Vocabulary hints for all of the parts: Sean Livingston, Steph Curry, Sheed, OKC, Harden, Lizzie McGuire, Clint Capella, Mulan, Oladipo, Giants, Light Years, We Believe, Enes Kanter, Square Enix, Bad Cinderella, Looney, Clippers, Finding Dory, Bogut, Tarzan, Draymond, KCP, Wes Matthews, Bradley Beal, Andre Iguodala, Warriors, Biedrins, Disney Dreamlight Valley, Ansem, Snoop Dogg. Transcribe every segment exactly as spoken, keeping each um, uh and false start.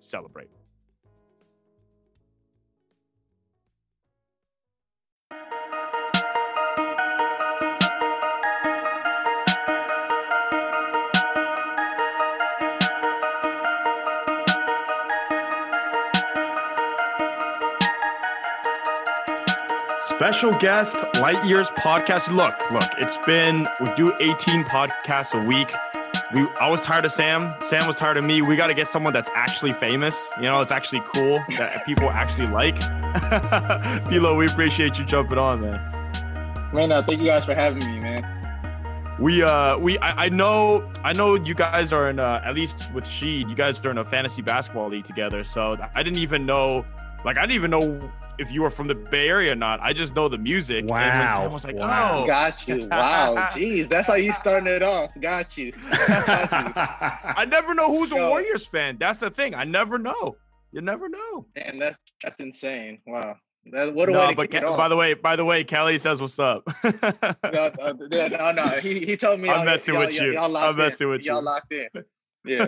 celebrate. Special guest, Light Years podcast. Look, look, it's been, we do eighteen podcasts a week. We, I was tired of Sam. Sam was tired of me. We got to get someone that's actually famous. You know, it's actually cool that people actually like. Philo, we appreciate you jumping on, man. Man, uh, thank you guys for having me, man. We, uh, we, I, I know, I know you guys are in, uh, at least with Sheed, you guys are in a fantasy basketball league together. So I didn't even know, like, I didn't even know if you were from the Bay Area or not. I just know the music. Wow. And Sam was like, wow. Oh. Got you. Wow. Jeez, that's how you started it off. Got you. Got you. I never know who's Yo. a Warriors fan. That's the thing. I never know. You never know. And that's that's insane. Wow. That, what a no, way to but Ke- by the way, by the way, Kelly says what's up. no, no, no, no. He he told me. I'm messing with you. Y'all I'm messing with you. Y'all locked in. Yeah.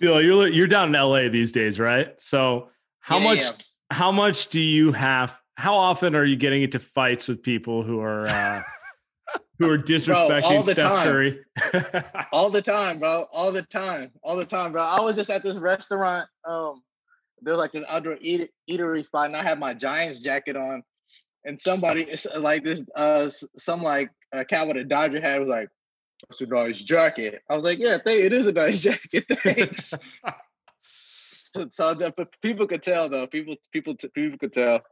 Phil, you're you're down in L A these days, right? So How yeah, much? Yeah. How much do you have? How often are you getting into fights with people who are uh, who are disrespecting bro, Steph time. Curry? All the time, bro. All the time. All the time, bro. I was just at this restaurant. Um, there's like this outdoor eat- eatery spot, and I had my Giants jacket on, and somebody it's like this, uh, some like a cat with a Dodger hat was like, "That's a nice jacket." I was like, "Yeah, th- it is a nice jacket. Thanks." So, so the, people could tell, though. People, people, people could tell.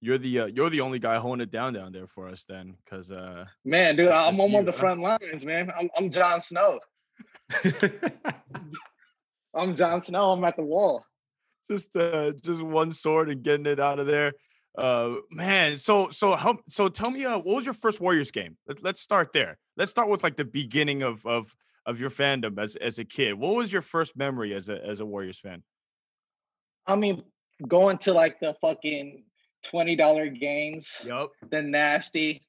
You're the uh, you're the only guy holding it down down there for us, then, because uh, man, dude, I'm on one of the front lines, man. I'm I'm Jon Snow. I'm Jon Snow. I'm at the wall. Just uh, just one sword and getting it out of there, uh, man. So so help. So tell me, uh, what was your first Warriors game? Let, let's start there. Let's start with like the beginning of of. Of your fandom as as a kid. What was your first memory as a as a Warriors fan? I mean, going to like the fucking twenty dollar games. Yep. The nasty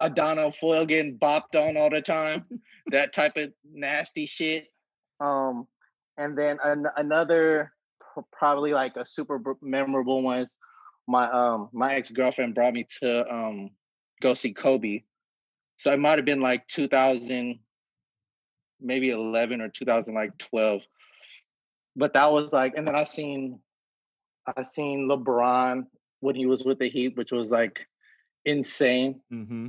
Adono Foyle getting bopped on all the time. That type of nasty shit. Um, and then an- another probably like a super memorable one is my um my ex-girlfriend brought me to um go see Kobe. So it might have been like two thousand maybe eleven or two thousand, like twelve. But that was like, and then I seen, I seen LeBron when he was with the Heat, which was like insane. Mm-hmm.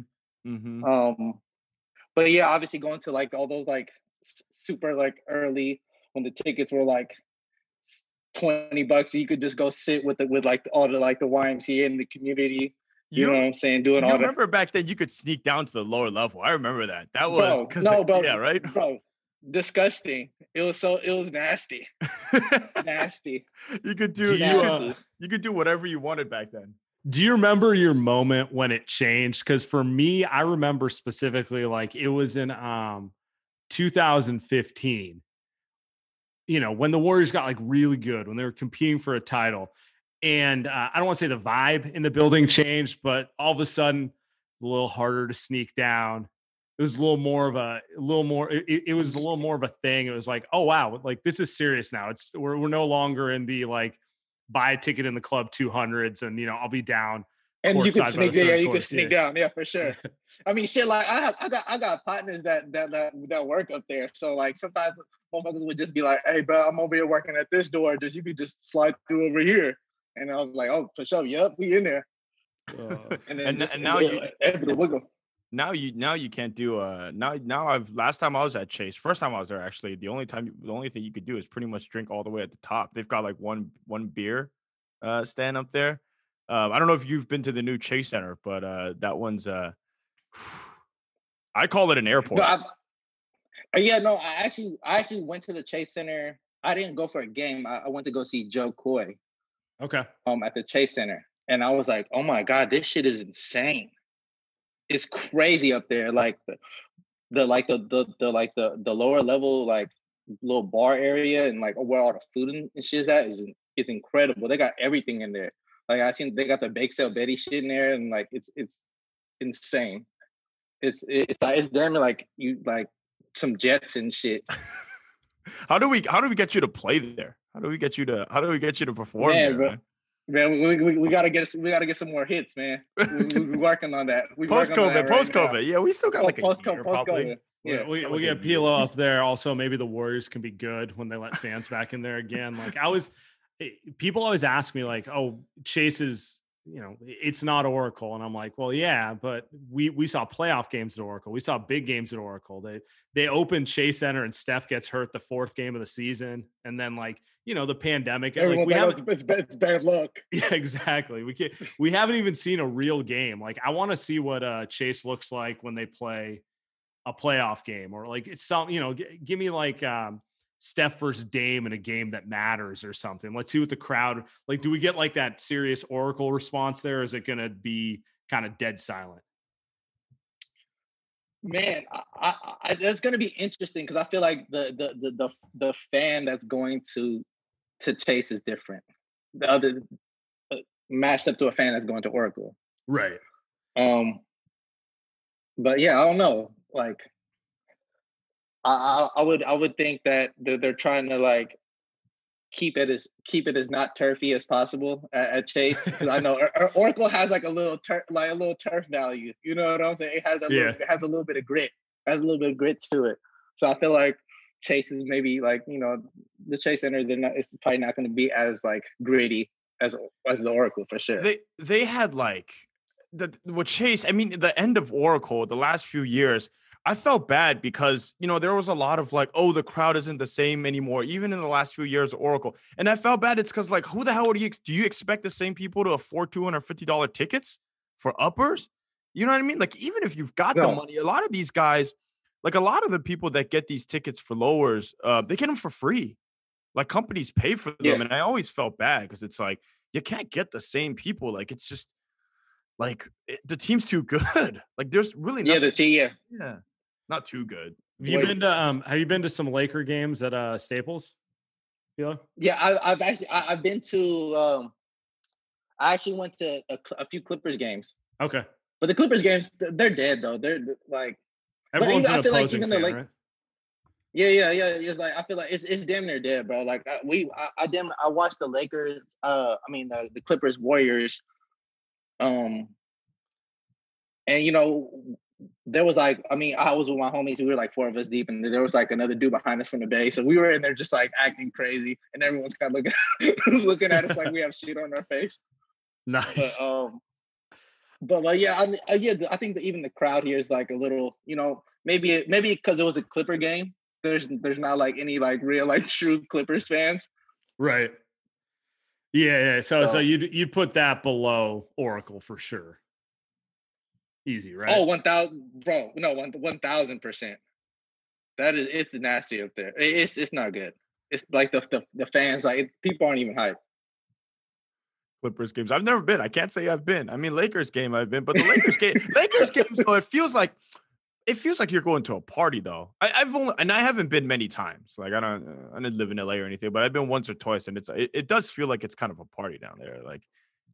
Mm-hmm. Um, but yeah, obviously going to like all those like super like early when the tickets were like twenty bucks, you could just go sit with it with like all the like the Y M C A and the community You, you know what I'm saying? Doing all that. I remember back then you could sneak down to the lower level. I remember that. That was bro, no, bro, yeah, right? Bro, disgusting. It was so it was nasty. nasty. You could do, do you, uh, you could do whatever you wanted back then. Do you remember your moment when it changed? Because for me, I remember specifically, like, it was in um two thousand fifteen. You know, when the Warriors got like really good, when they were competing for a title. And uh, I don't want to say the vibe in the building changed, but all of a sudden, a little harder to sneak down. It was a little more of a, a little more. It, it was a little more of a thing. It was like, oh wow, like this is serious now. It's we're we're no longer in the like buy a ticket in the club two hundreds and you know I'll be down. And you can sneak, yeah, you course. can sneak yeah. down, yeah, for sure. I mean, shit, like I have, I got, I got partners that that that that work up there. So like sometimes motherfuckers would just be like, hey, bro, I'm over here working at this door. Just you could just slide through over here. And I was like, "Oh, for sure, yep, we in there." Uh, and, then and, just, and now you, you now you, now you can't do. Uh, now, now I've last time I was at Chase, first time I was there actually. The only time, the only thing you could do is pretty much drink all the way at the top. They've got like one one beer uh, stand up there. Um, I don't know if you've been to the new Chase Center, but uh, that one's. Uh, I call it an airport. No, I, yeah, no, I actually, I actually went to the Chase Center. I didn't go for a game. I, I went to go see Joe Coy. Okay. Um, at the Chase Center. And I was like, oh my God, this shit is insane. It's crazy up there. Like the, the like the, the, the like the, the lower level, like little bar area and like where all the food and shit is at is, is incredible. They got everything in there. Like I seen, they got the Bake Sale Betty shit in there. And like, it's, it's insane. It's, it's, it's, it's damn like you, like some jets and shit. How do we, how do we get you to play there? How do we get you to? How do we get you to perform? Man, here, man? man we, we we gotta get we gotta get some more hits, man. We, we're working on that. We post COVID, right post now. COVID, yeah, we still got oh, like a post year, post COVID. Yeah, we we get P L O up there. Also, maybe the Warriors can be good when they let fans back in there again. Like I was, people always ask me like, "Oh, Chase is, you know, it's not Oracle," and I'm like, "Well, yeah, but we we saw playoff games at Oracle. We saw big games at Oracle. They they opened Chase Center and Steph gets hurt the fourth game of the season, and then like." You know, the pandemic. Like we have, it's, it's bad luck. Yeah, exactly. We can't, we haven't even seen a real game. Like, I want to see what uh, Chase looks like when they play a playoff game, or like it's some. You know, g- give me like um, Steph versus Dame in a game that matters or something. Let's see what the crowd like. Do we get like that serious Oracle response there? Or is it going to be kind of dead silent? Man, I, I, I, that's going to be interesting because I feel like the the the the the fan that's going to. To Chase is different. The other uh, matched up to a fan that's going to Oracle, right? Um, but yeah, I don't know. Like, I, I, I would, I would think that they're, they're trying to like keep it as keep it as not turfy as possible at, at Chase. Because I know or, or Oracle has like a little turf, like a little turf value. You know what I'm saying? It has a yeah. little, it has a little bit of grit, it has a little bit of grit to it. So I feel like. Chase is maybe like, you know, the Chase Center, they're not, it's probably not going to be as like gritty as as the Oracle for sure. They they had like the well Chase, I mean the end of Oracle, the last few years, I felt bad because, you know, there was a lot of like, oh, the crowd isn't the same anymore, even in the last few years of Oracle. And I felt bad. It's because like, who the hell would you, do you expect the same people to afford two hundred fifty dollars tickets for uppers? You know what I mean? Like, even if you've got no. the money, a lot of these guys, like a lot of the people that get these tickets for lowers, uh, they get them for free. Like companies pay for them. Yeah. And I always felt bad because it's like, you can't get the same people. Like, it's just like it, the team's too good. Like there's really nothing. Yeah, the team, yeah. Yeah. Not too good. Have you Wait. been to, um, have you been to some Laker games at uh, Staples? Yeah. Yeah. I, I've actually, I, I've been to, um, I actually went to a, a few Clippers games. Okay. But the Clippers games, they're dead though. They're like, Everyone's even, an opposing like fan, like, right? Yeah, yeah, yeah. It's like I feel like it's it's damn near dead, bro. Like I, we, I, I damn, I watched the Lakers. Uh, I mean uh, the Clippers, Warriors. Um, and you know, there was like, I mean, I was with my homies. We were like four of us deep, and there was like another dude behind us from the Bay. So we were in there just like acting crazy, and everyone's kind of looking looking at us like we have shit on our face. Nice. But, um, But like, yeah, I mean, yeah, I think that even the crowd here is like a little, you know, maybe maybe because it was a Clipper game, there's there's not like any like real like true Clippers fans, right? Yeah, yeah. So so, so you'd you'd put that below Oracle for sure. Easy, right? Oh, one thousand, bro. No, one thousand percent. That is, it's nasty up there. It's it's not good. It's like the the, the fans, like it, people aren't even hyped. Clippers games, I've never been. I can't say I've been. I mean, Lakers game, I've been, but the Lakers game, Lakers games, though, it feels like it feels like you're going to a party, though. I, I've only and I haven't been many times. Like I don't, I didn't live in L A or anything, but I've been once or twice, and it's it, it does feel like it's kind of a party down there, like.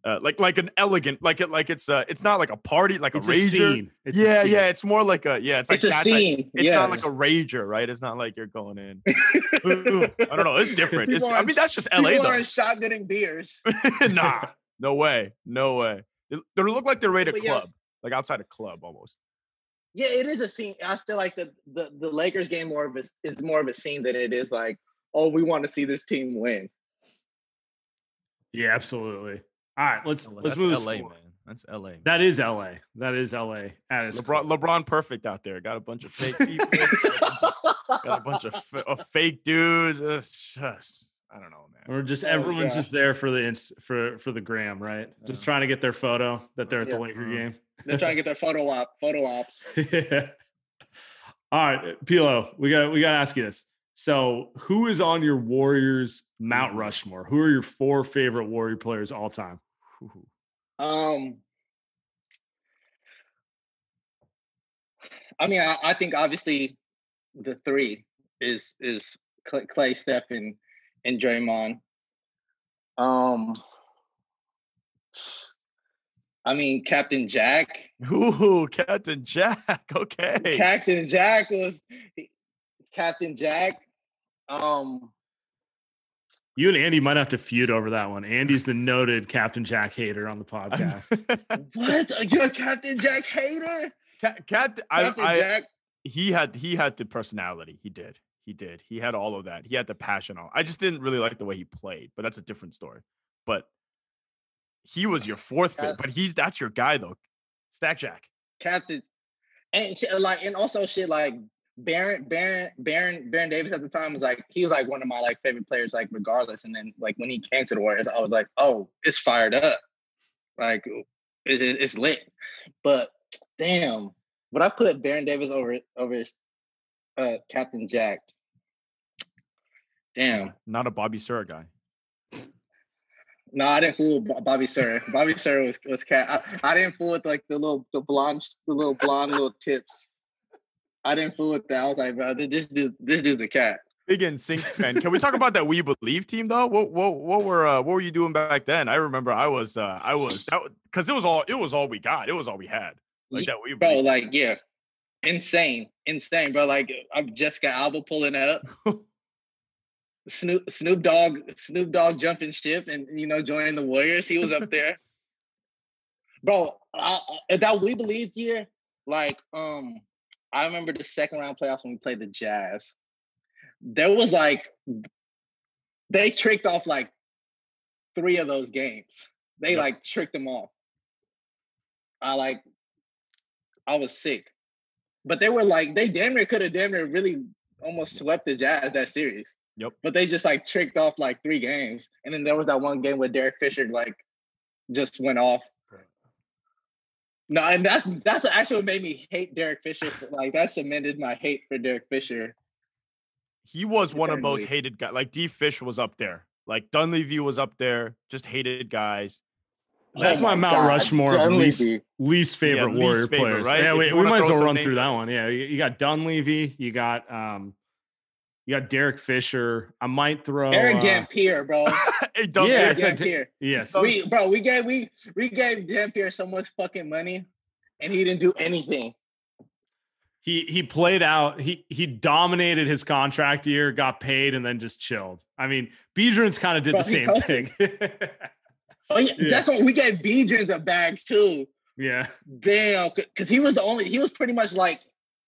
Uh, like like an elegant like it like it's uh it's not like a party like it's a rager. Scene. It's yeah, a scene. yeah, it's more like a yeah, it's like it's, a scene. Like, it's yeah. not like a rager, right? It's not like you're going in. Ooh, I don't know. It's different. It's, I mean, that's just L A though. Aren't shotgunning beers. Nah, no way, no way. They, they look like they're at a but club, yeah. like outside a club almost. Yeah, it is a scene. I feel like the the, the Lakers game more of a, is more of a scene than it is like, oh, we want to see this team win. Yeah, absolutely. All right, let's L A. Let's That's move. L A, man. That's L A. Man. That is L A. That is L A. At its LeBron, LeBron perfect out there. Got a bunch of fake people. Got a bunch of, of fake dudes. Just, I don't know, man. Or just everyone's yeah. just there for the for for the gram, right? Uh, just trying to get their photo that they're at yeah. the Laker game. They're trying to get their photo op, photo ops. yeah. All right, Pilo, we got we got to ask you this. So who is on your Warriors Mount Rushmore? Who are your four favorite Warrior players all time? Um, I mean, I, I think obviously the three is is Clay, Steph, and and Draymond. Um, I mean, Captain Jack. Ooh, Captain Jack. Okay. Captain Jack was Captain Jack. Um, you and Andy might have to feud over that one. Andy's the noted Captain Jack hater on the podcast. What? You're a Captain Jack hater? Cap, Cap, Captain I, Jack? I, he had he had the personality. He did. He did. He had all of that. He had the passion. All. I just didn't really like the way he played, but that's a different story. But he was your fourth Cap, fit, but he's that's your guy though. Stack Jack. Captain and shit, like and also shit like Baron, Baron, Baron, Baron Davis at the time was like he was like one of my like favorite players, like regardless. And then like when he came to the Warriors, I was like, oh, it's fired up, like it's, it's lit. But damn, would I put Baron Davis over over uh, Captain Jack? Damn, not a Bobby Surer guy. No, I didn't fool Bobby Surer. Bobby Surer was was cat. I, I didn't fool with like the little the blonde the little blonde little tips. I didn't fool with that. I was like, bro, this dude, this dude's a cat. Big in sync, man. Can we talk about that We Believe team though? What, what, what were, uh, what were you doing back then? I remember I was, uh, I was, that because it was all, it was all we got. It was all we had. Like that, We Bro, Believe. Like yeah, insane, insane, bro. Like I've Jessica Alba pulling up, Snoop, Snoop Dogg, Snoop Dogg jumping ship, and you know joining the Warriors. He was up there, bro. I, that We Believe year, like, um. I remember the second round playoffs when we played the Jazz. There was like, they tricked off like three of those games. They yeah. like tricked them off. I like, I was sick. But they were like, they damn near could have damn near really almost swept the Jazz that series. Yep. But they just like tricked off like three games. And then there was that one game where Derek Fisher like just went off. No, and that's that's actually what made me hate Derek Fisher. Like that cemented my hate for Derek Fisher. He was one of most hated guys. Like D. Fish was up there. Like Dunleavy was up there. Just hated guys. That's oh my, my Mount God. Rushmore of least, least favorite yeah, Warrior least favorite, players. Right? Yeah, we, we might as well run through that one. Yeah, you got Dunleavy. You got um, you got Derek Fisher. I might throw Eric Dampier, uh, bro. Hey, Dump- yeah, Dampier. Yes, we bro, we gave we we gave Dampier so much fucking money, and he didn't do anything. He he played out. He he dominated his contract year, got paid, and then just chilled. I mean, Biedrins kind of did bro, the same thing. oh yeah, yeah, that's what we gave Biedrins a bag too. Yeah, damn, because he was the only. He was pretty much like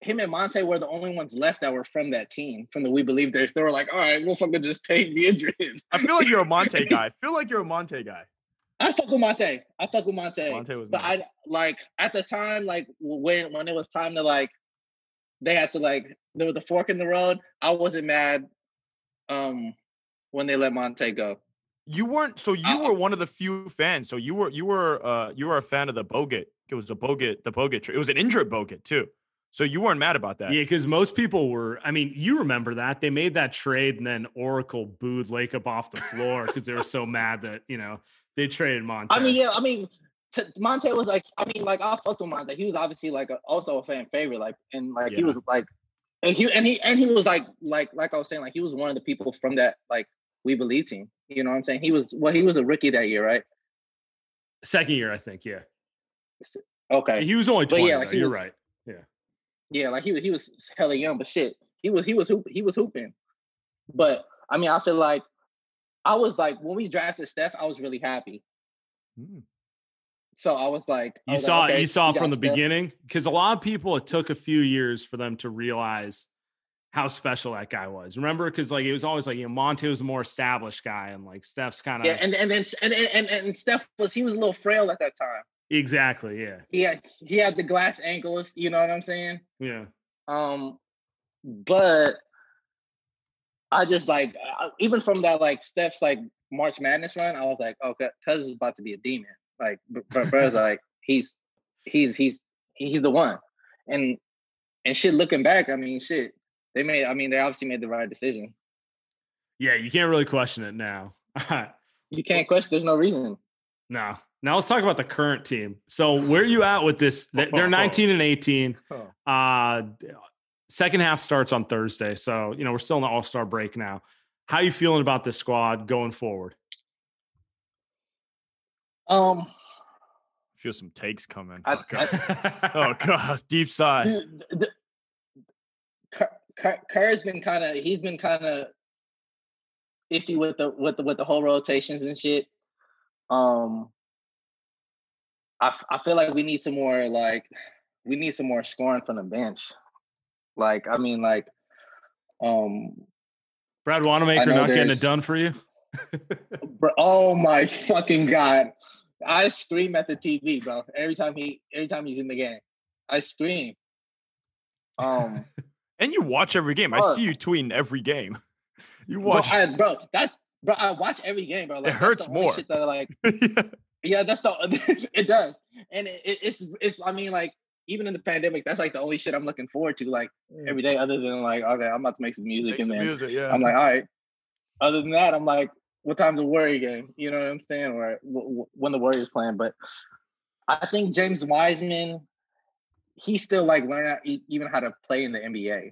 him and Monte were the only ones left that were from that team, from the We Believe There's. They were like, all right, we'll fucking just pay Biedrins. I feel like you're a Monte guy. I feel like you're a Monte guy. I fuck with Monte. I fuck with Monte. Monte was but nice. I like at the time, like when when it was time to like, they had to like there was a fork in the road. I wasn't mad um when they let Monte go. You weren't, so you uh, were one of the few fans. So you were, you were, uh, you were a fan of the Bogut. It was the Bogut, the Bogut trade. It was an injured Bogut too. So you weren't mad about that. Yeah. Cause most people were, I mean, you remember that they made that trade and then Oracle booed Lake up off the floor because they were so mad that, you know, they traded Monte. I mean, yeah, I mean, t- Monte was like, I mean, like I fucked with Monte. He was obviously like a, also a fan favorite. Like, and like, yeah. he was like, and he, and he, and he was like, like, like I was saying, like, he was one of the people from that, like, We Believe team. You know what I'm saying? He was, well, he was a rookie that year, right? Second year, I think. Yeah. Okay. He was only twenty. But yeah, like he you're was, right. Yeah. Yeah, like he was, he was hella young, but shit, he was, he was, hoop, he was hooping. But I mean, I feel like I was like when we drafted Steph, I was really happy. Mm. So I was like, I you was saw, like, okay, you saw from the Steph. beginning, because a lot of people it took a few years for them to realize how special that guy was. Remember? Cause like, it was always like, you know, Monte was a more established guy and like Steph's kind of, yeah, and, and then, and, and, and Steph was, he was a little frail at that time. Exactly. Yeah. Yeah. He, he had the glass ankles, you know what I'm saying? Yeah. Um, but I just like, I, even from that, like Steph's like March Madness run, I was like, okay, cuz is about to be a demon. Like, but bro's like, he's, he's, he's, he's the one. And, and shit, looking back, I mean, shit, They made, I mean, they obviously made the right decision. Yeah, you can't really question it now. You can't question, there's no reason. No. Now let's talk about the current team. So where are you at with this? They're nineteen and eighteen. Uh, second half starts on Thursday. So, you know, we're still in the all-star break now. How are you feeling about this squad going forward? Um, I feel some takes coming. I, oh, God. I, oh, God. Deep sigh. The, the, Kerr's been kind of he's been kind of iffy with the with the with the whole rotations and shit. Um, I I feel like we need some more like we need some more scoring from the bench. Like I mean like, um, Brad Wanamaker not getting it done for you. Bro, oh my fucking God! I scream at the T V, bro. Every time he every time he's in the game, I scream. Um. And you watch every game. Bro. I see you tweeting every game. You watch, bro. I, bro that's bro. I watch every game, bro. Like, it hurts more. Shit that, like, yeah. yeah, that's the. It does, and it, it's it's. I mean, like even in the pandemic, that's like the only shit I'm looking forward to, like mm. every day. Other than like, okay, I'm about to make some music, make and some then music, yeah. I'm like, all right. Other than that, I'm like, what time's the Warrior game? You know what I'm saying? Or when the Warriors playing? But I think James Wiseman. He's still like learning even how to play in the N B A.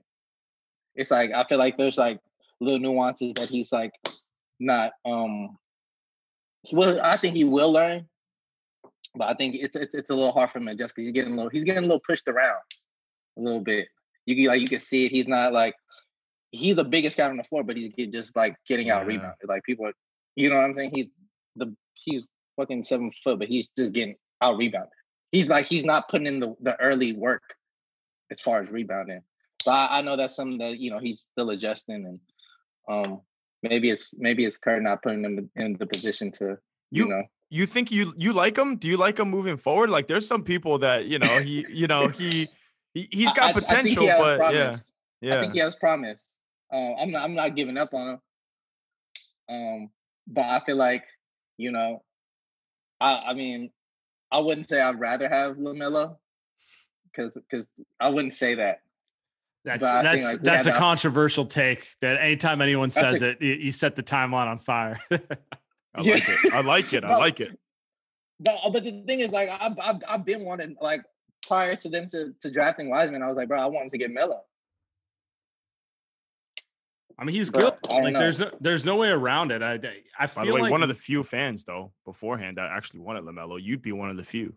It's like, I feel like there's like little nuances that he's like not, um, he will, I think he will learn, but I think it's, it's, it's a little hard for him to adjust because he's getting a little, he's getting a little pushed around a little bit. You can like, you can see it. He's not like, he's the biggest guy on the floor, but he's just like getting out yeah. rebounded. Like people, are, you know what I'm saying? He's the, he's fucking seven foot, but he's just getting out rebounded. He's like, he's not putting in the, the early work as far as rebounding. So I, I know that's something that, you know, he's still adjusting and um, maybe it's, maybe it's Kerr not putting him in the position to, you, you know. You think you, you like him? Do you like him moving forward? Like there's some people that, you know, he, you know, he, he he's got I, potential, I he but promise. yeah. yeah. I think he has promise. Uh, I'm not, I'm not giving up on him. Um, but I feel like, you know, I, I mean, I wouldn't say I'd rather have LaMelo because because I wouldn't say that. That's that's like that's a controversial take that anytime anyone says a, it, you, you set the timeline on fire. I yeah. like it. I like it. I but, like it. But, but the thing is, like, I've, I've, I've been wanting, like, prior to them to, to drafting Wiseman, I was like, bro, I want him to get Melo. I mean, he's but good. Like, know. there's no, there's no way around it. I, I feel By the way, like one of the few fans though beforehand that actually wanted LaMelo. You'd be one of the few.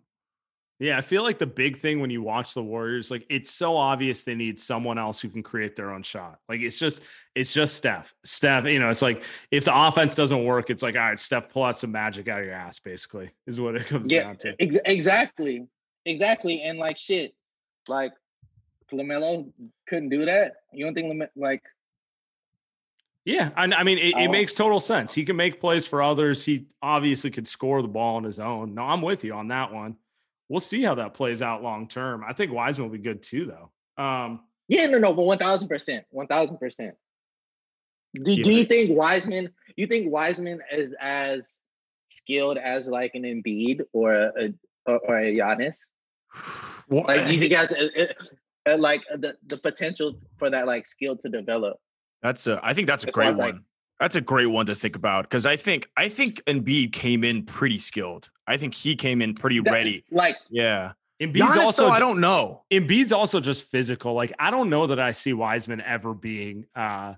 Yeah, I feel like the big thing when you watch the Warriors, like it's so obvious they need someone else who can create their own shot. Like it's just, it's just Steph. Steph, you know, it's like if the offense doesn't work, it's like all right, Steph, pull out some magic out of your ass. Basically, is what it comes yeah, down to. Ex- exactly, exactly, and like shit, like LaMelo couldn't do that. You don't think like. Yeah, I, I mean, it, it makes total sense. He can make plays for others. He obviously could score the ball on his own. No, I'm with you on that one. We'll see how that plays out long term. I think Wiseman will be good too, though. Um, yeah, no, no, but one thousand percent, one thousand percent. Do, yeah. do you think Wiseman? You think Wiseman is as skilled as like an Embiid or a or, or a Giannis? Well, like you think has, it, it, like the, the potential for that like skill to develop? That's a. I think that's a that's great one. Like, that's a great one to think about because I think I think Embiid came in pretty skilled. I think he came in pretty that, ready. Like yeah. Embiid's also, though, I don't know. Embiid's also just physical. Like, I don't know that I see Wiseman ever being uh,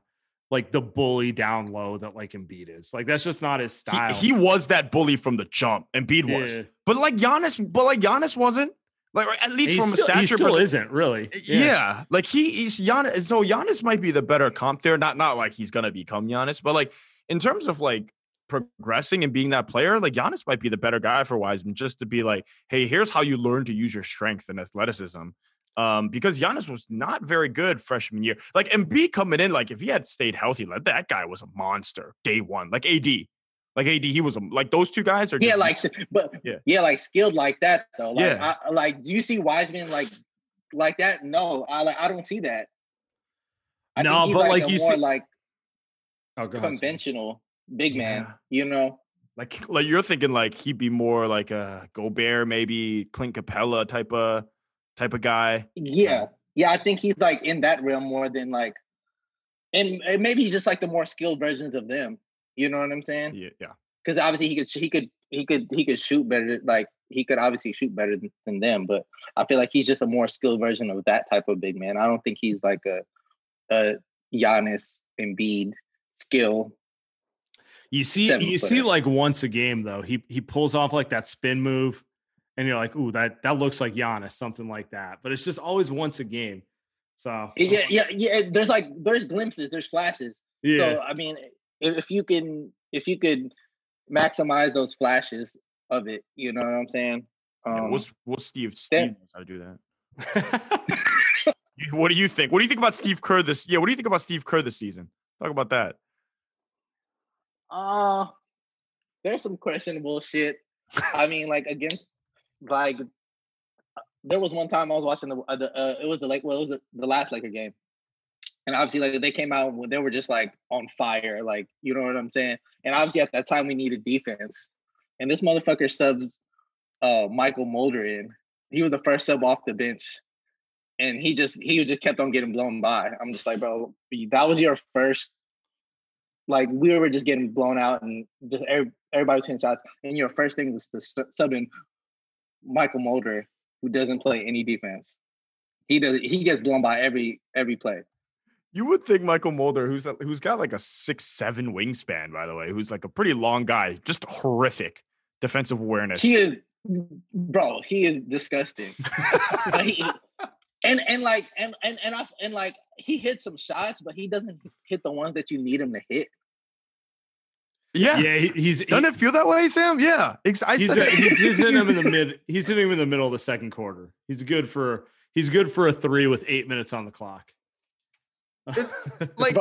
like the bully down low that like Embiid is. Like, that's just not his style. He, he was that bully from the jump. Embiid yeah. was, but like Giannis, but like Giannis wasn't. Like, at least he's from still, a stature, he still isn't really. Yeah, yeah. like he, he's Giannis. So Giannis might be the better comp there. Not not like he's gonna become Giannis, but like in terms of like progressing and being that player, like Giannis might be the better guy for Wiseman, just to be like, hey, here's how you learn to use your strength and athleticism. Um, because Giannis was not very good freshman year. Like Embiid coming in, like if he had stayed healthy, like that guy was a monster day one. Like A D, like A D, he was a, like those two guys are yeah, just, like but yeah. yeah, like skilled like that though. Like, yeah, I, like do you see Wiseman like like that? No, I like I don't see that. I no, think but like, like you more see like oh, God, conventional. Big man, yeah. you know, like like you're thinking like he'd be more like a Gobert, maybe Clint Capella type of type of guy. Yeah, yeah, I think he's like in that realm more than like, and, and maybe he's just like the more skilled versions of them. You know what I'm saying? Yeah, yeah. Because obviously he could he could he could he could shoot better. Like he could obviously shoot better than, than them, but I feel like he's just a more skilled version of that type of big man. I don't think he's like a a Giannis Embiid skill. You see, Seven you footer. see, like once a game though, he he pulls off like that spin move, and you're like, "Ooh, that that looks like Giannis," something like that. But it's just always once a game. So yeah, yeah, yeah. There's like there's glimpses, there's flashes. Yeah. So I mean, if you can, if you could maximize those flashes of it, you know what I'm saying? Um, yeah, what's what's Steve? Steve knows how to do that. What do you think? What do you think about Steve Kerr this? Yeah, what do you think about Steve Kerr this season? Talk about that. Uh, there's some questionable shit. I mean, like, against, like, there was one time I was watching the, uh, the uh, it was the, like, well, it was the, the last Laker game. And obviously, like, they came out, they were just, like, on fire. Like, you know what I'm saying? And obviously, at that time, we needed defense. And this motherfucker subs uh, Mychal Mulder in. He was the first sub off the bench. And he just, he just kept on getting blown by. I'm just like, bro, that was your first. Like, we were just getting blown out and just every, everybody was hitting shots. And your first thing was to sub in Mychal Mulder, who doesn't play any defense. He does. He gets blown by every every play. You would think Mychal Mulder, who's who's got like a six seven wingspan, by the way, who's like a pretty long guy, just horrific defensive awareness. He is, bro. He is disgusting. Like he, and and like and and and I and like. He hit some shots, but he doesn't hit the ones that you need him to hit. Yeah, yeah, he, he's. Doesn't he, it feel that way, Sam? Yeah, I he's, said a, he's, he's hitting him in the mid. He's hitting him in the middle of the second quarter. He's good for. He's good for a three with eight minutes on the clock. It, like,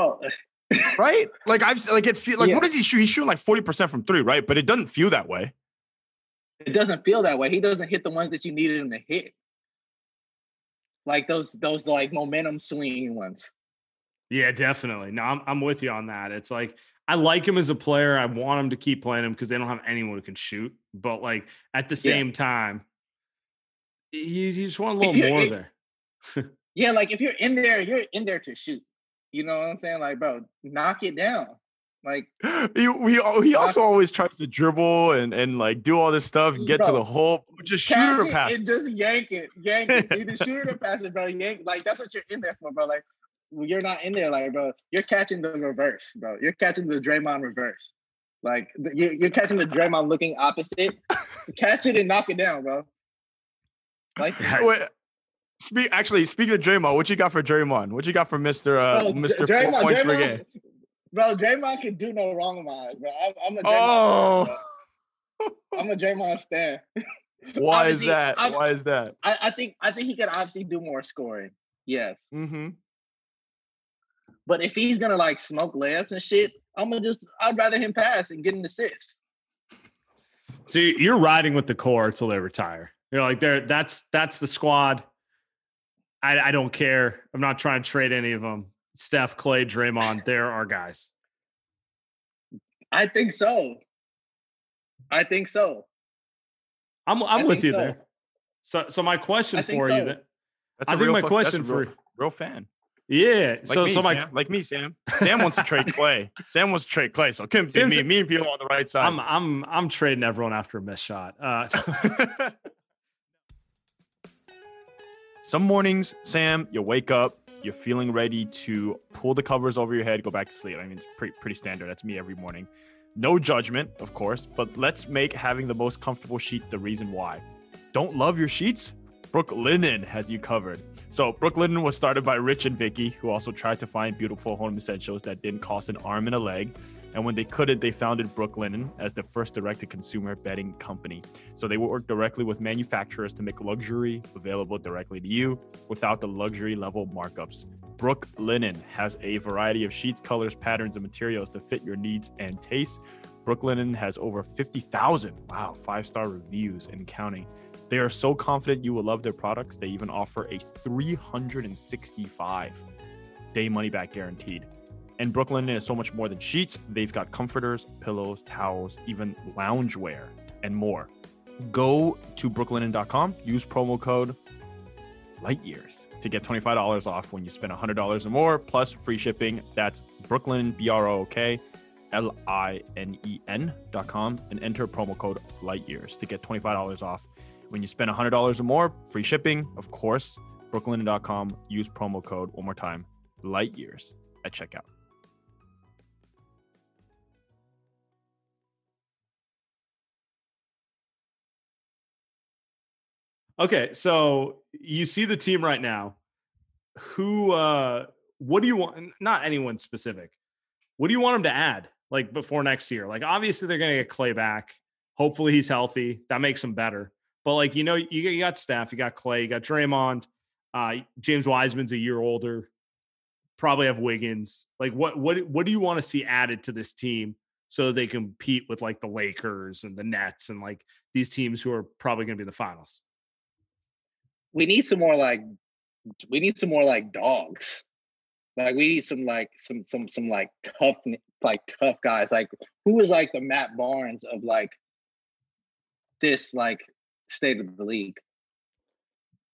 right? Like I've like it. Feel, like yeah. What does he shoot? He's shooting like forty percent from three, right? But it doesn't feel that way. It doesn't feel that way. He doesn't hit the ones that you needed him to hit. Like those, those like momentum swinging ones. Yeah, definitely. No, I'm I'm with you on that. It's like I like him as a player. I want him to keep playing him because they don't have anyone who can shoot. But like at the same yeah. time, you, you just want a little more it, there. Yeah, like if you're in there, you're in there to shoot. You know what I'm saying? Like, bro, knock it down. Like he we, he also always tries to dribble and, and like do all this stuff, get bro, to the hole, just shoot it or pass it. And just yank it, yank it. Either shoot it or pass it, bro. Yank like that's what you're in there for, bro. Like you're not in there, like bro. You're catching the reverse, bro. You're catching the Draymond reverse. Like you're catching the Draymond looking opposite. Catch it and knock it down, bro. Like. Wait. Speak actually. Speaking of Draymond, what you got for Draymond? What you got for Mister Uh, bro, Mister Draymond, four points Draymond, per game? Bro, Draymond can do no wrong in my eyes, bro. I'm, I'm a Draymond oh. fan, bro. I'm a Draymond stan. Why is that? I, Why is that? I, I think I think he could obviously do more scoring. Yes. Mm-hmm. But if he's gonna like smoke layups and shit, I'm gonna just I'd rather him pass and get an assist. So you're riding with the core until they retire. You're like there. That's that's the squad. I I don't care. I'm not trying to trade any of them. Steph, Clay, Draymond, they're our guys. I think so. I think so. I'm I'm with you so. there. So so my question for so. you that I think my question for real, real fan. Yeah. Like so me, so my Sam. like me, Sam. Sam wants to trade Clay. Sam wants to trade Clay. So Kim, Sam's, me, me and people on the right side. I'm I'm I'm trading everyone after a missed shot. Uh, Some mornings, Sam, you wake up, you're feeling ready to pull the covers over your head, go back to sleep. I mean, it's pretty pretty standard. That's me every morning. No judgment, of course, but let's make having the most comfortable sheets the reason why. Don't love your sheets? Brooklinen has you covered. So Brooklinen was started by Rich and Vicky, who also tried to find beautiful home essentials that didn't cost an arm and a leg. And when they couldn't, they founded Brooklinen as the first direct-to-consumer bedding company. So they work directly with manufacturers to make luxury available directly to you without the luxury-level markups. Brooklinen has a variety of sheets, colors, patterns, and materials to fit your needs and tastes. Brooklinen has over fifty thousand, wow, five-star reviews and counting. They are so confident you will love their products, they even offer a three hundred sixty-five day money-back guaranteed. And Brooklinen is so much more than sheets. They've got comforters, pillows, towels, even loungewear, and more. Go to brooklinen dot com, use promo code LIGHTYEARS to get twenty-five dollars off when you spend one hundred dollars or more, plus free shipping. That's Brooklinen, B R O O K L I N E N dot com, and enter promo code LIGHTYEARS to get twenty-five dollars off when you spend one hundred dollars or more, free shipping, of course. Brooklinen dot com, use promo code, one more time, LIGHTYEARS at checkout. Okay, so you see the team right now. Who, uh, what do you want? Not anyone specific. What do you want them to add, like, before next year? Like, obviously, they're going to get Clay back. Hopefully, he's healthy. That makes him better. But, like, you know, you, you got Steph, you got Clay, you got Draymond. Uh, James Wiseman's a year older. Probably have Wiggins. Like, what, what, what do you want to see added to this team so they compete with, like, the Lakers and the Nets and, like, these teams who are probably going to be in the finals? We need some more like, we need some more like dogs. Like we need some like some some some like tough like tough guys. Like who is like the Matt Barnes of like this like state of the league?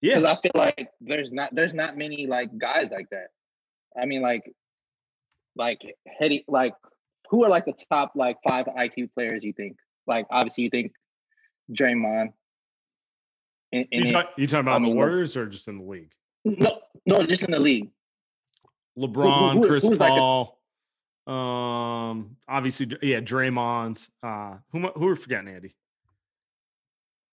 Yeah, because I feel like there's not there's not many like guys like that. I mean like like heady like who are like the top like five I Q players you think? Like obviously you think Draymond. In, in you, talk, you talking about I mean, the Warriors or just in the league? No, no, just in the league. LeBron, who, who, who, Chris Paul, like a, um, obviously, yeah, Draymond. Uh, who who are forgetting, Andy?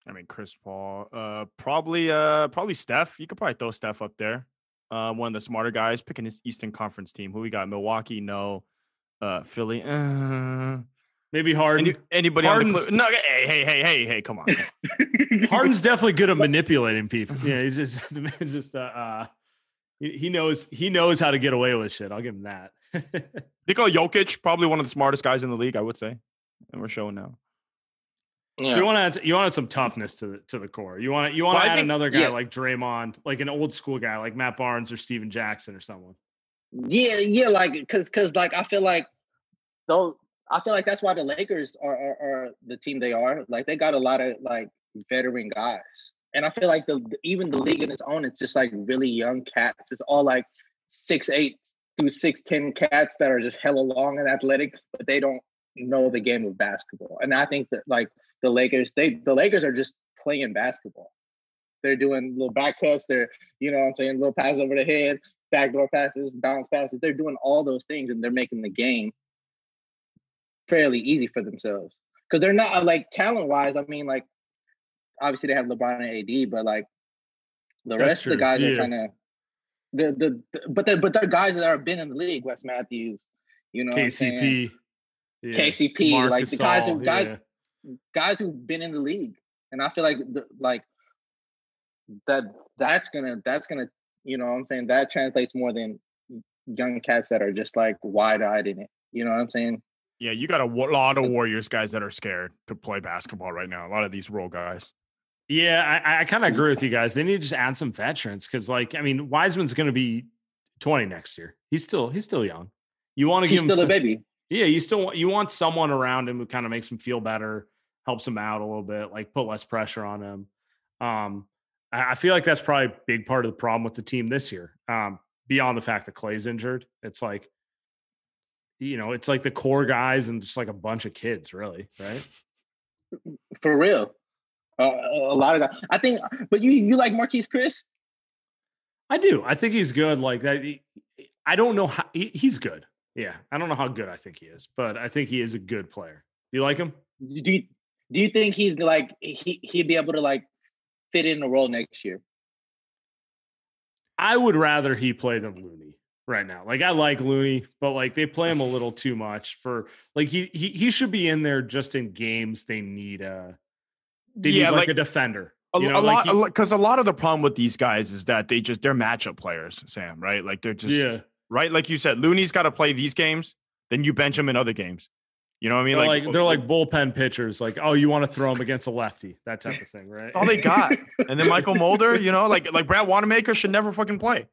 I mean, Chris Paul. Uh, probably, uh, probably Steph. You could probably throw Steph up there. Uh, one of the smarter guys picking his Eastern Conference team. Who we got? Milwaukee, no. Uh, Philly, uh, maybe Harden. Any, anybody Harden's, on the Clippers? No, hey, hey, hey, hey, hey, come on. Harden's definitely good at manipulating people. Yeah, he's just, it's just, uh, uh, he knows, he knows how to get away with shit. I'll give him that. Nikola Jokic, probably one of the smartest guys in the league, I would say. And we're showing now. Yeah. So you want to add, you want to add some toughness to the, to the core. You want to, you want to add think, another guy yeah. like Draymond, like an old school guy, like Matt Barnes or Steven Jackson or someone. Yeah. Yeah. Like, cause, cause like, I feel like though, I feel like that's why the Lakers are, are, are the team they are. Like they got a lot of like veteran guys. And I feel like the even the league in its own, it's just like really young cats. It's all like six, eight through six, ten cats that are just hella long and athletic, but they don't know the game of basketball. And I think that like the Lakers, they, the Lakers are just playing basketball. They're doing little back cuts. They're, you know what I'm saying? Little passes over the head, backdoor passes, bounce passes. They're doing all those things and they're making the game fairly easy for themselves. Cause they're not like talent wise. I mean, like, obviously they have LeBron and A D, but like the That's rest true. of the guys yeah. are kind of the, the the but the but they're guys that have been in the league. Wes Matthews, you know, K C P, yeah. K C P, Marc like Gasol, the guys who guys, yeah. guys who've been in the league, and I feel like the, like that that's gonna that's gonna you know what I'm saying, that translates more than young cats that are just like wide eyed in it. You know what I'm saying? Yeah, you got a lot of Warriors guys that are scared to play basketball right now. A lot of these role guys. Yeah, I, I kind of agree with you guys. They need to just add some veterans because, like, I mean, Wiseman's going to be twenty next year. He's still he's still young. You want to give him still some, a baby. Yeah, you still want, you want someone around him who kind of makes him feel better, helps him out a little bit, like put less pressure on him. Um, I, I feel like that's probably a big part of the problem with the team this year. Um, beyond the fact that Clay's injured, it's like, you know, it's like the core guys and just like a bunch of kids, really, right? For real. Uh, a lot of guys. I think, but you you like Marquise Chris? I do. I think he's good. Like that. I don't know how he, he's good. Yeah, I don't know how good I think he is, but I think he is a good player. Do you like him? Do you, do you think he's like he he'd be able to like fit in a role next year? I would rather he play than Looney right now. Like I like Looney, but like they play him a little too much for like he he he should be in there just in games they need a they yeah, need like, like a defender. You know, a like lot because a lot of the problem with these guys is that they just they're matchup players, Sam, right? Like they're just yeah. Right, like you said, Looney's got to play these games, then you bench him in other games. You know what I mean? They're like, like they're like bullpen pitchers. Like, oh, you want to throw him against a lefty, that type of thing, right? That's all they got. And then Mychal Mulder, you know, like like Brad Wanamaker should never fucking play.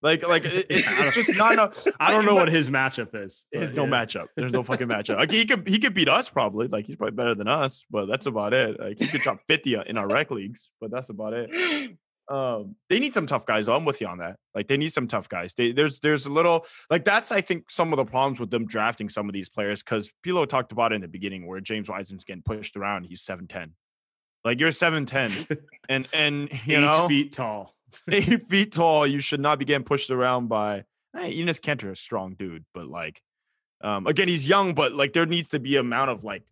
Like like it, it's, it's just not enough. I don't know what his matchup is. There's no yeah. matchup. There's no fucking matchup. Like he could he could beat us probably. Like he's probably better than us, but that's about it. Like he could drop fifty in our rec leagues, but that's about it. Um, they need some tough guys, though. I'm with you on that. Like they need some tough guys. They, there's there's a little like that's I think some of the problems with them drafting some of these players, because Pilo talked about it in the beginning where James Wiseman's getting pushed around. He's seven ten. Like you're seven ten and and you eight know feet tall. eight feet tall. You should not be getting pushed around by hey, Enes Kanter, a strong dude, but like um again, he's young, but like there needs to be amount of like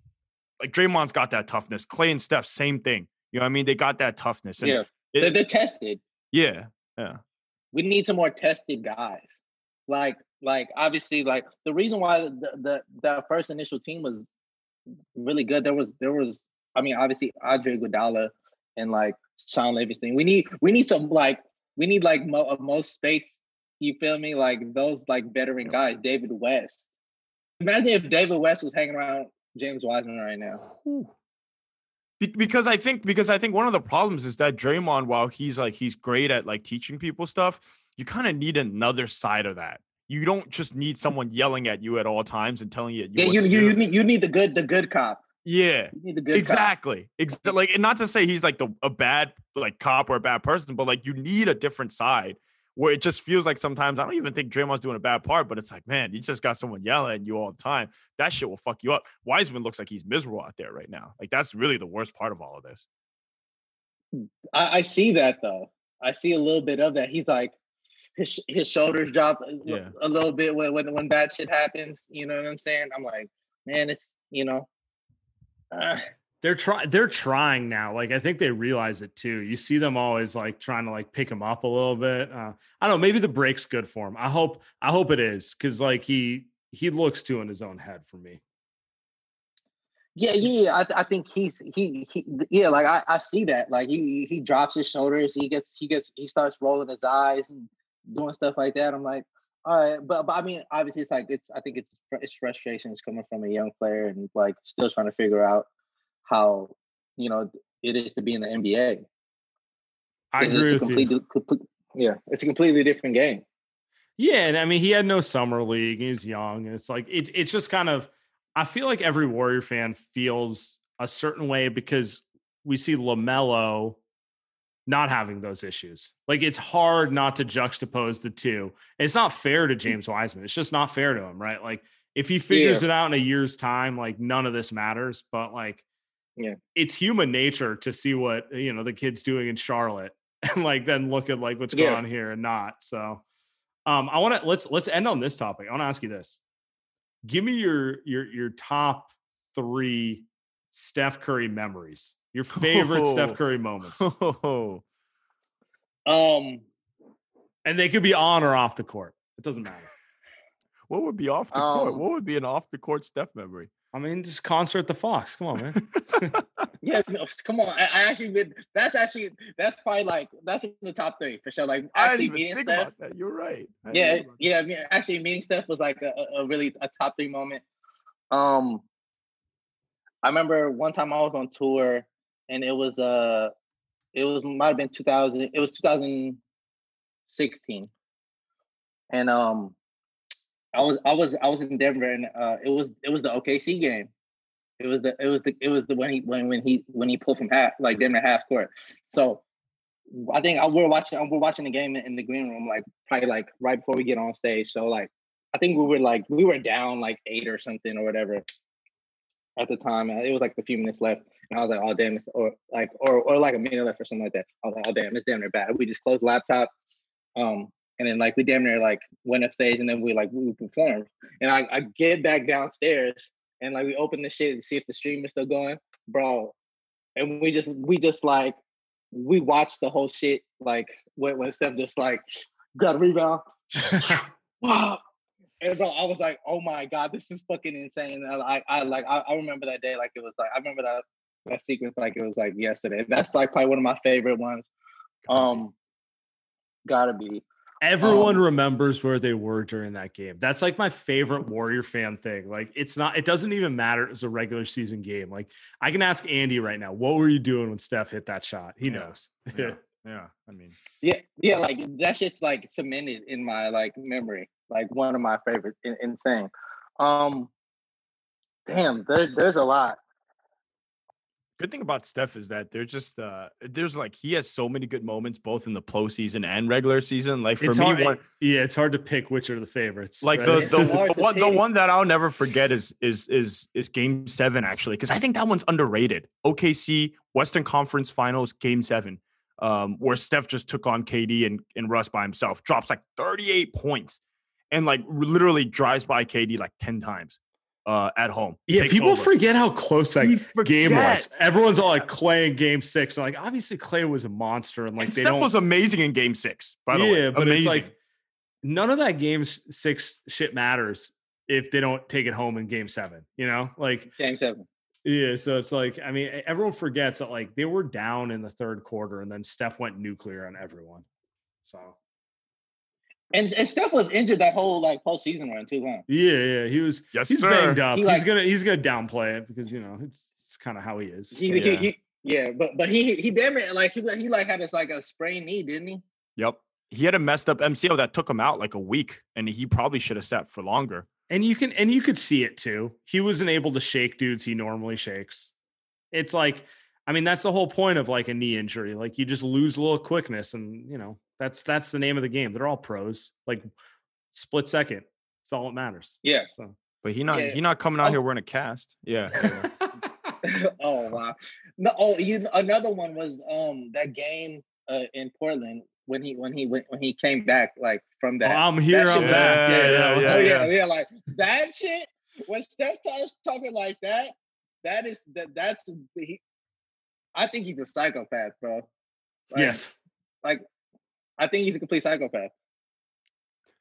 like Draymond's got that toughness. Clay and Steph, same thing. You know what I mean? They got that toughness. And, yeah. It, they're, they're tested. Yeah, yeah. We need some more tested guys. Like, like obviously, like the reason why the the, the first initial team was really good. There was, there was. I mean, obviously, Andre Iguodala and like Sean Livingston. We need, we need some like, we need like Mo, most Spates. You feel me? Like those like veteran guys. David West. Imagine if David West was hanging around James Wiseman right now. Ooh. Because I think because I think one of the problems is that Draymond, while he's like he's great at like teaching people stuff, you kind of need another side of that. You don't just need someone yelling at you at all times and telling you. you yeah, you you, you need you need the good the good cop. Yeah, you need the good exactly. Exactly. Like, and not to say he's like the a bad like cop or a bad person, but like you need a different side where it just feels like sometimes I don't even think Draymond's doing a bad part, but it's like, man, you just got someone yelling at you all the time. That shit will fuck you up. Wiseman looks like he's miserable out there right now. Like, that's really the worst part of all of this. I, I see that, though. I see a little bit of that. He's like, his his shoulders drop yeah. a little bit when, when, when bad shit happens. You know what I'm saying? I'm like, man, it's, you know. Uh. They're trying. They're trying now. Like I think they realize it too. You see them always like trying to like pick him up a little bit. Uh, I don't know. Maybe the break's good for him. I hope. I hope it is because like he he looks too in his own head for me. Yeah, yeah. I, I think he's he he. Yeah, like I, I see that. Like he he drops his shoulders. He gets he gets he starts rolling his eyes and doing stuff like that. I'm like, all right, but but I mean, obviously, it's like it's. I think it's it's frustration is coming from a young player and like still trying to figure out how, you know, it is to be in the N B A. I agree with you. Complete, yeah, it's a completely different game. Yeah, and I mean, he had no summer league. He's young. And it's like, it, it's just kind of, I feel like every Warrior fan feels a certain way because we see LaMelo not having those issues. Like, it's hard not to juxtapose the two. And it's not fair to James Wiseman. It's just not fair to him, right? Like, if he figures yeah. it out in a year's time, like, none of this matters. But, like, yeah, it's human nature to see what, you know, the kid's doing in Charlotte and like then look at like what's yeah. going on here and not. So um, I want to let's let's end on this topic. I want to ask you this. Give me your your your top three Steph Curry memories, your favorite oh. Steph Curry moments. Oh. Um, and they could be on or off the court. It doesn't matter. What would be off the um, court? What would be an off the court Steph memory? I mean, just concert at the Fox. Come on, man. yeah, no, come on. I, I actually did. That's actually that's probably like that's in the top three for sure. Like actually meeting Steph. You're right. I yeah, yeah. I mean, actually meeting Steph was like a, a really a top three moment. Um, I remember one time I was on tour, and it was uh it was might have been two thousand. It was twenty sixteen, and um. I was I was I was in Denver, and uh, it was it was the O K C game. It was the it was the it was the when he when when he when he pulled from half, like Denver half court. So I think I, we're watching we're watching the game in the green room, like probably like right before we get on stage. So like I think we were like we were down like eight or something or whatever at the time. It was like a few minutes left, and I was like, oh damn, it's or like or or like a minute left or something like that. I was like, oh damn, it's damn near bad. We just closed the laptop. Um, And then, like, we damn near, like, went upstage, and then we, like, we performed. And I, I get back downstairs, and, like, we open the shit and see if the stream is still going. Bro. And we just, we just, like, we watched the whole shit, like, when, when Steph just, like, got a rebound. Wow. And, bro, I was like, oh, my God, this is fucking insane. And I, I like, I, I remember that day, like, it was, like, I remember that, that sequence, like, it was, like, yesterday. That's, like, probably one of my favorite ones. Um, Gotta be. Everyone um, remembers where they were during that game. That's like my favorite Warrior fan thing. Like it's not, it doesn't even matter. It's a regular season game. Like I can ask Andy right now, what were you doing when Steph hit that shot? He yeah, knows. Yeah, yeah. I mean, yeah, yeah. Like that shit's like cemented in my like memory. Like one of my favorites. In, insane. Um, damn, there, there's a lot. Good thing about Steph is that they're just uh, there's like he has so many good moments both in the postseason and regular season. Like for it's me, hard, one, yeah, it's hard to pick which are the favorites. Like right? the the, the, one, the one that I'll never forget is is is is Game Seven actually because I think that one's underrated. O K C Western Conference Finals Game Seven, um, where Steph just took on K D and and Russ by himself, drops like thirty-eight points, and like literally drives by K D like ten times. Uh, at home. Yeah, people over. forget how close that game was. Everyone's all like Clay in game six. And like obviously Clay was a monster. And like and they Steph don't... was amazing in game six, by the yeah, way. Yeah, but amazing. It's like none of that game six shit matters if they don't take it home in game seven, you know? Like game seven. Yeah. So it's like, I mean, everyone forgets that like they were down in the third quarter and then Steph went nuclear on everyone. So And, and Steph was injured that whole like postseason run too long. Yeah, yeah, he was. Yes, he's sir. Banged up. He, like, he's gonna he's gonna downplay it because you know it's, it's kind of how he is. He, yeah. He, he, yeah, but but he he damn it like he he like had this like a sprained knee, didn't he? Yep, he had a messed up M C L that took him out like a week, and he probably should have sat for longer. And you can and you could see it too. He wasn't able to shake dudes he normally shakes. It's like, I mean, that's the whole point of like a knee injury. Like you just lose a little quickness, and you know. That's that's the name of the game. They're all pros. Like split second, it's all that matters. Yeah. So, but he not yeah. he not coming out oh. here wearing a cast. Yeah. yeah. oh wow. No. Oh, you, another one was um that game uh, in Portland when he when he went when he came back like from that. Oh, I'm here. That I'm shit, back. Yeah. Yeah. Yeah. Yeah, oh, yeah, yeah. yeah. Like that shit. When Steph talks talking like that, that is that that's. He, I think he's a psychopath, bro. Like, yes. Like. I think he's a complete psychopath.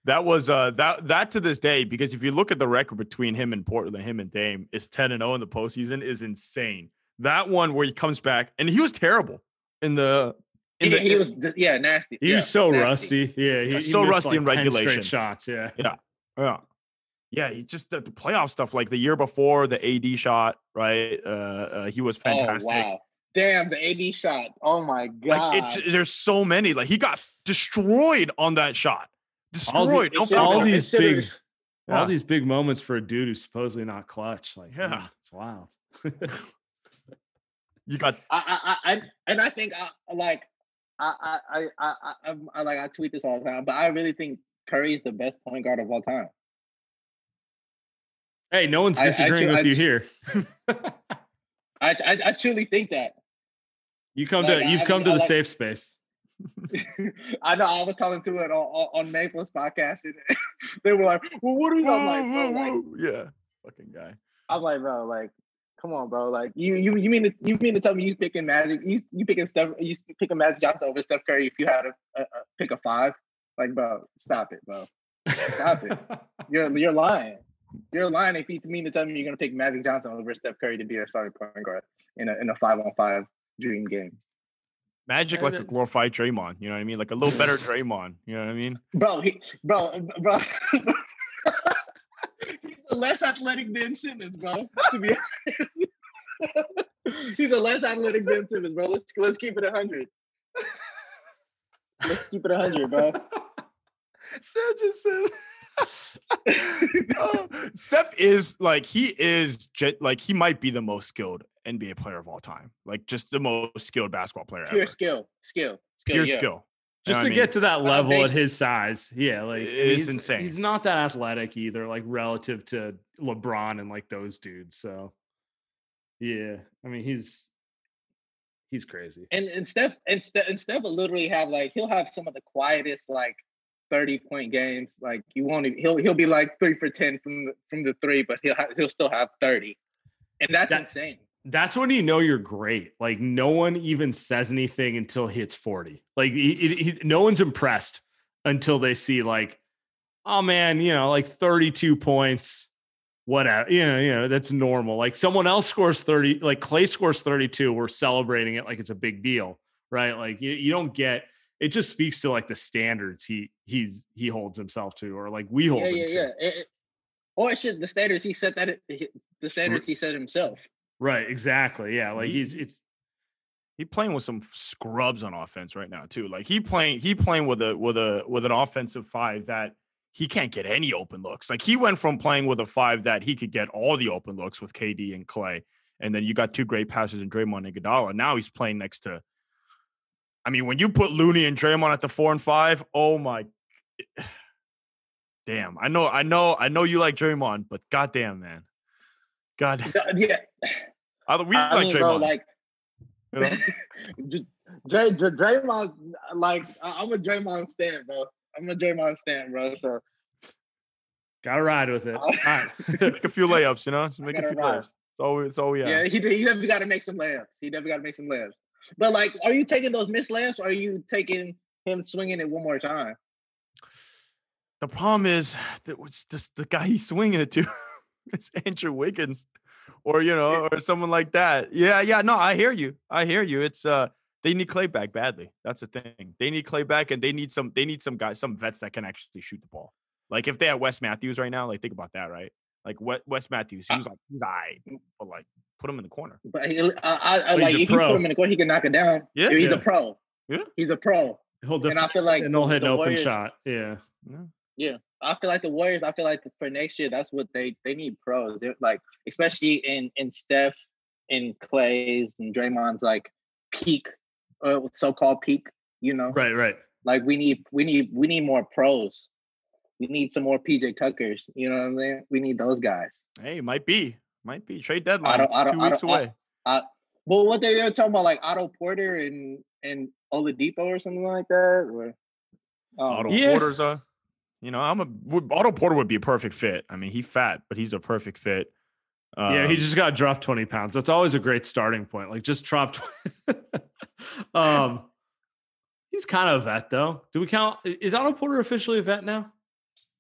That was uh, that that to this day, because if you look at the record between him and Portland, him and Dame, is ten and oh in the postseason is insane. That one where he comes back and he was terrible in the in he, the he was yeah nasty. He yeah, was so nasty. rusty. Yeah, he, yeah, so he rusty like in regulation. ten straight shots. Yeah, yeah, yeah, yeah. He just the, the playoff stuff like the year before the A D shot right. Uh, uh, he was fantastic. Oh, wow. Damn, the A D shot. Oh, my God. Like it, there's so many. Like, he got destroyed on that shot. Destroyed. All, the, no all these big yeah. all these big moments for a dude who's supposedly not clutch. Like, yeah, man, it's wild. you got... I, I, I, and I think, I, like, I, I, I, I, I, I, like, I tweet this all the time, but I really think Curry's the best point guard of all time. Hey, no one's disagreeing I, I, with I, you I, here. I, I, I truly think that. You come like, to you've I, come I, to I, the like, safe space. I know I was talking to it on, on, on Maple's podcast, and they were like, "Well, what are you whoa, like, whoa, like?" Yeah, fucking guy. I'm like, bro, like, come on, bro, like, you you you mean to, you mean to tell me you picking Magic, you you picking Steph, you picking Magic Johnson over Steph Curry if you had to uh, uh, pick a five? Like, bro, stop it, bro, stop it. You're you're lying. You're lying if you mean to tell me you're going to pick Magic Johnson over Steph Curry to be a starting point guard in a in a five on five dream game. Magic like a glorified Draymond, you know what I mean? Like a little better Draymond, you know what I mean? Bro, he, bro, bro, he's a less athletic Ben Simmons, bro. To be honest, he's a less athletic Ben Simmons, bro. Let's let's keep it a hundred. Let's keep it a hundred, bro. Sam just said. uh, Steph is like, he is like, he might be the most skilled N B A player of all time. Like, just the most skilled basketball player ever. Pure skill, skill, skill. Pure yeah. skill. Just you know to I mean? get to that level uh, at his size. Yeah. Like, it's insane. He's not that athletic either, like, relative to LeBron and like those dudes. So, yeah. I mean, he's, he's crazy. And, and Steph, and Steph, and Steph will literally have like, he'll have some of the quietest, like, thirty point games. Like, you won't even, he'll, he'll be like three for ten from the, from the three, but he'll, ha- he'll still have thirty. And that's that, insane. That's when you know you're great. Like, no one even says anything until he hits forty. Like, he, he, he, no one's impressed until they see, like, oh man, you know, like thirty-two points, whatever. You know, you know, that's normal. Like, someone else scores thirty, like Clay scores thirty-two. We're celebrating it like it's a big deal, right? Like, you, you don't get, it just speaks to like the standards he, he's, he holds himself to, or like we hold yeah, him yeah, to. Yeah. It, it, or it should, the standards he set that, the standards he set himself. Right, exactly. Yeah, like he's it's he playing with some scrubs on offense right now too. Like he playing he playing with a with a with an offensive five that he can't get any open looks. Like he went from playing with a five that he could get all the open looks with K D and Clay, and then you got two great passes in Draymond and Iguodala. Now he's playing next to, I mean, when you put Looney and Draymond at the four and five, oh my, damn! I know, I know, I know you like Draymond, but goddamn, man. God, yeah. I, we I like mean, Draymond. Bro, like, you know? Dray, Dray, Draymond, like, I'm a Draymond stan, bro. I'm a Draymond stan, bro. So, gotta ride with it. All right. Make a few layups, you know. So make a few ride. layups. It's all, it's all we have. Yeah, he he definitely got to make some layups. He definitely got to make some layups. But like, are you taking those missed layups, or are you taking him swinging it one more time? The problem is that it's just the guy he's swinging it to. It's Andrew Wiggins, or you know, or someone like that. Yeah, yeah. No, I hear you. I hear you. It's uh, they need Clay back badly. That's the thing. They need Clay back, and they need some. They need some guys, some vets that can actually shoot the ball. Like if they had Wes Matthews right now, like think about that, right? Like Wes Matthews, he was like, he's all right, but like put him in the corner. But he, I, I, I like if you put him in the corner, he can knock it down. Yeah, he's yeah. a pro. Yeah, he's a pro. He'll def- and I feel like and he'll hit an Warriors, open shot. Yeah. yeah. Yeah, I feel like the Warriors, I feel like for next year, that's what they, they need pros. They're like, especially in, in Steph and Clay's and Draymond's like peak, uh, so-called peak, you know? Right, right. Like we need, we need, we need more pros. We need some more P J Tuckers. You know what I'm saying? We need those guys. Hey, might be, might be trade deadline I don't, I don't, two I don't, weeks I don't, away. I, I, well, what they were talking about, like Otto Porter and, and Oladipo or something like that. Or, um, Otto yeah. Porter's a. You know, I'm a Otto Porter would be a perfect fit. I mean, he's fat, but he's a perfect fit. Um, yeah, he just got dropped twenty pounds. That's always a great starting point. Like just dropped. um, he's kind of a vet, though. Do we count? Is Otto Porter officially a vet now?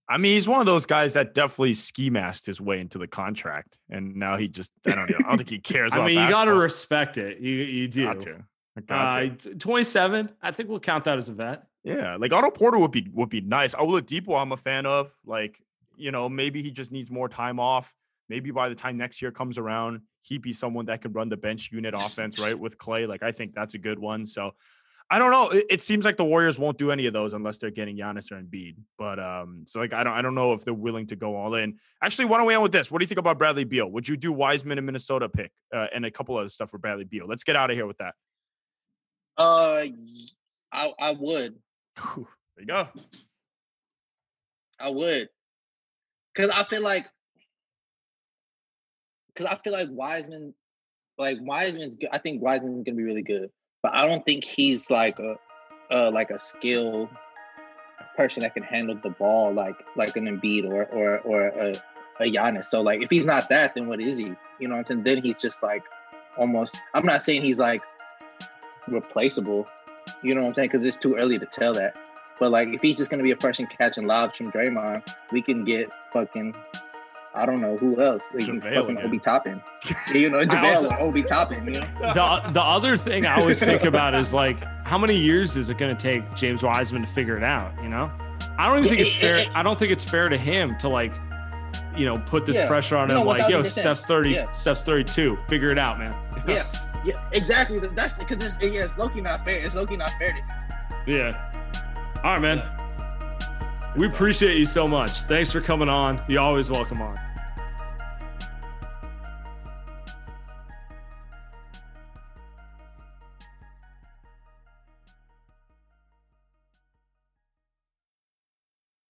I mean, he's one of those guys that definitely ski masked his way into the contract, and now he just—I don't know. I don't think he cares. I about mean, you got to respect it. You you do. Got to. Got to. Uh, twenty-seven. I think we'll count that as a vet. Yeah, like Otto Porter would be would be nice. Oladipo, I'm a fan of. Like, you know, maybe he just needs more time off. Maybe by the time next year comes around, he'd be someone that can run the bench unit offense, right, with Clay. Like, I think that's a good one. So, I don't know. It, it seems like the Warriors won't do any of those unless they're getting Giannis or Embiid. But um, so like, I don't, I don't know if they're willing to go all in. Actually, why don't we end with this? What do you think about Bradley Beal? Would you do Wiseman and Minnesota pick uh, and a couple other stuff for Bradley Beal? Let's get out of here with that. Uh, I I would. There you go. I would, cause I feel like, cause I feel like Wiseman, like Wiseman's. I think Wiseman's gonna be really good, but I don't think he's like a, uh, like a skilled person that can handle the ball like like an Embiid or or or a, a Giannis. So like, if he's not that, then what is he? You know what I'm saying? Then he's just like almost. I'm not saying he's like replaceable. You know what I'm saying? Because it's too early to tell that. But, like, if he's just going to be a person catching lobs from Draymond, we can get fucking, I don't know, who else? Like, fucking Obi Toppin. You know, JaVale or Obi Toppin. You know? The, the other thing I always think about is, like, how many years is it going to take James Wiseman to figure it out, you know? I don't even think it, it's it, fair. It, I don't think it's fair to him to, like, you know, put this yeah, pressure on him. Know, like, yo, Steph's thirty, yeah. Steph's thirty-two. Figure it out, man. Yeah. Yeah, exactly. That's because it's, yeah, it's low-key not fair. It's low-key not fair to you. Yeah. All right, man. We appreciate you so much. Thanks for coming on. You're always welcome on.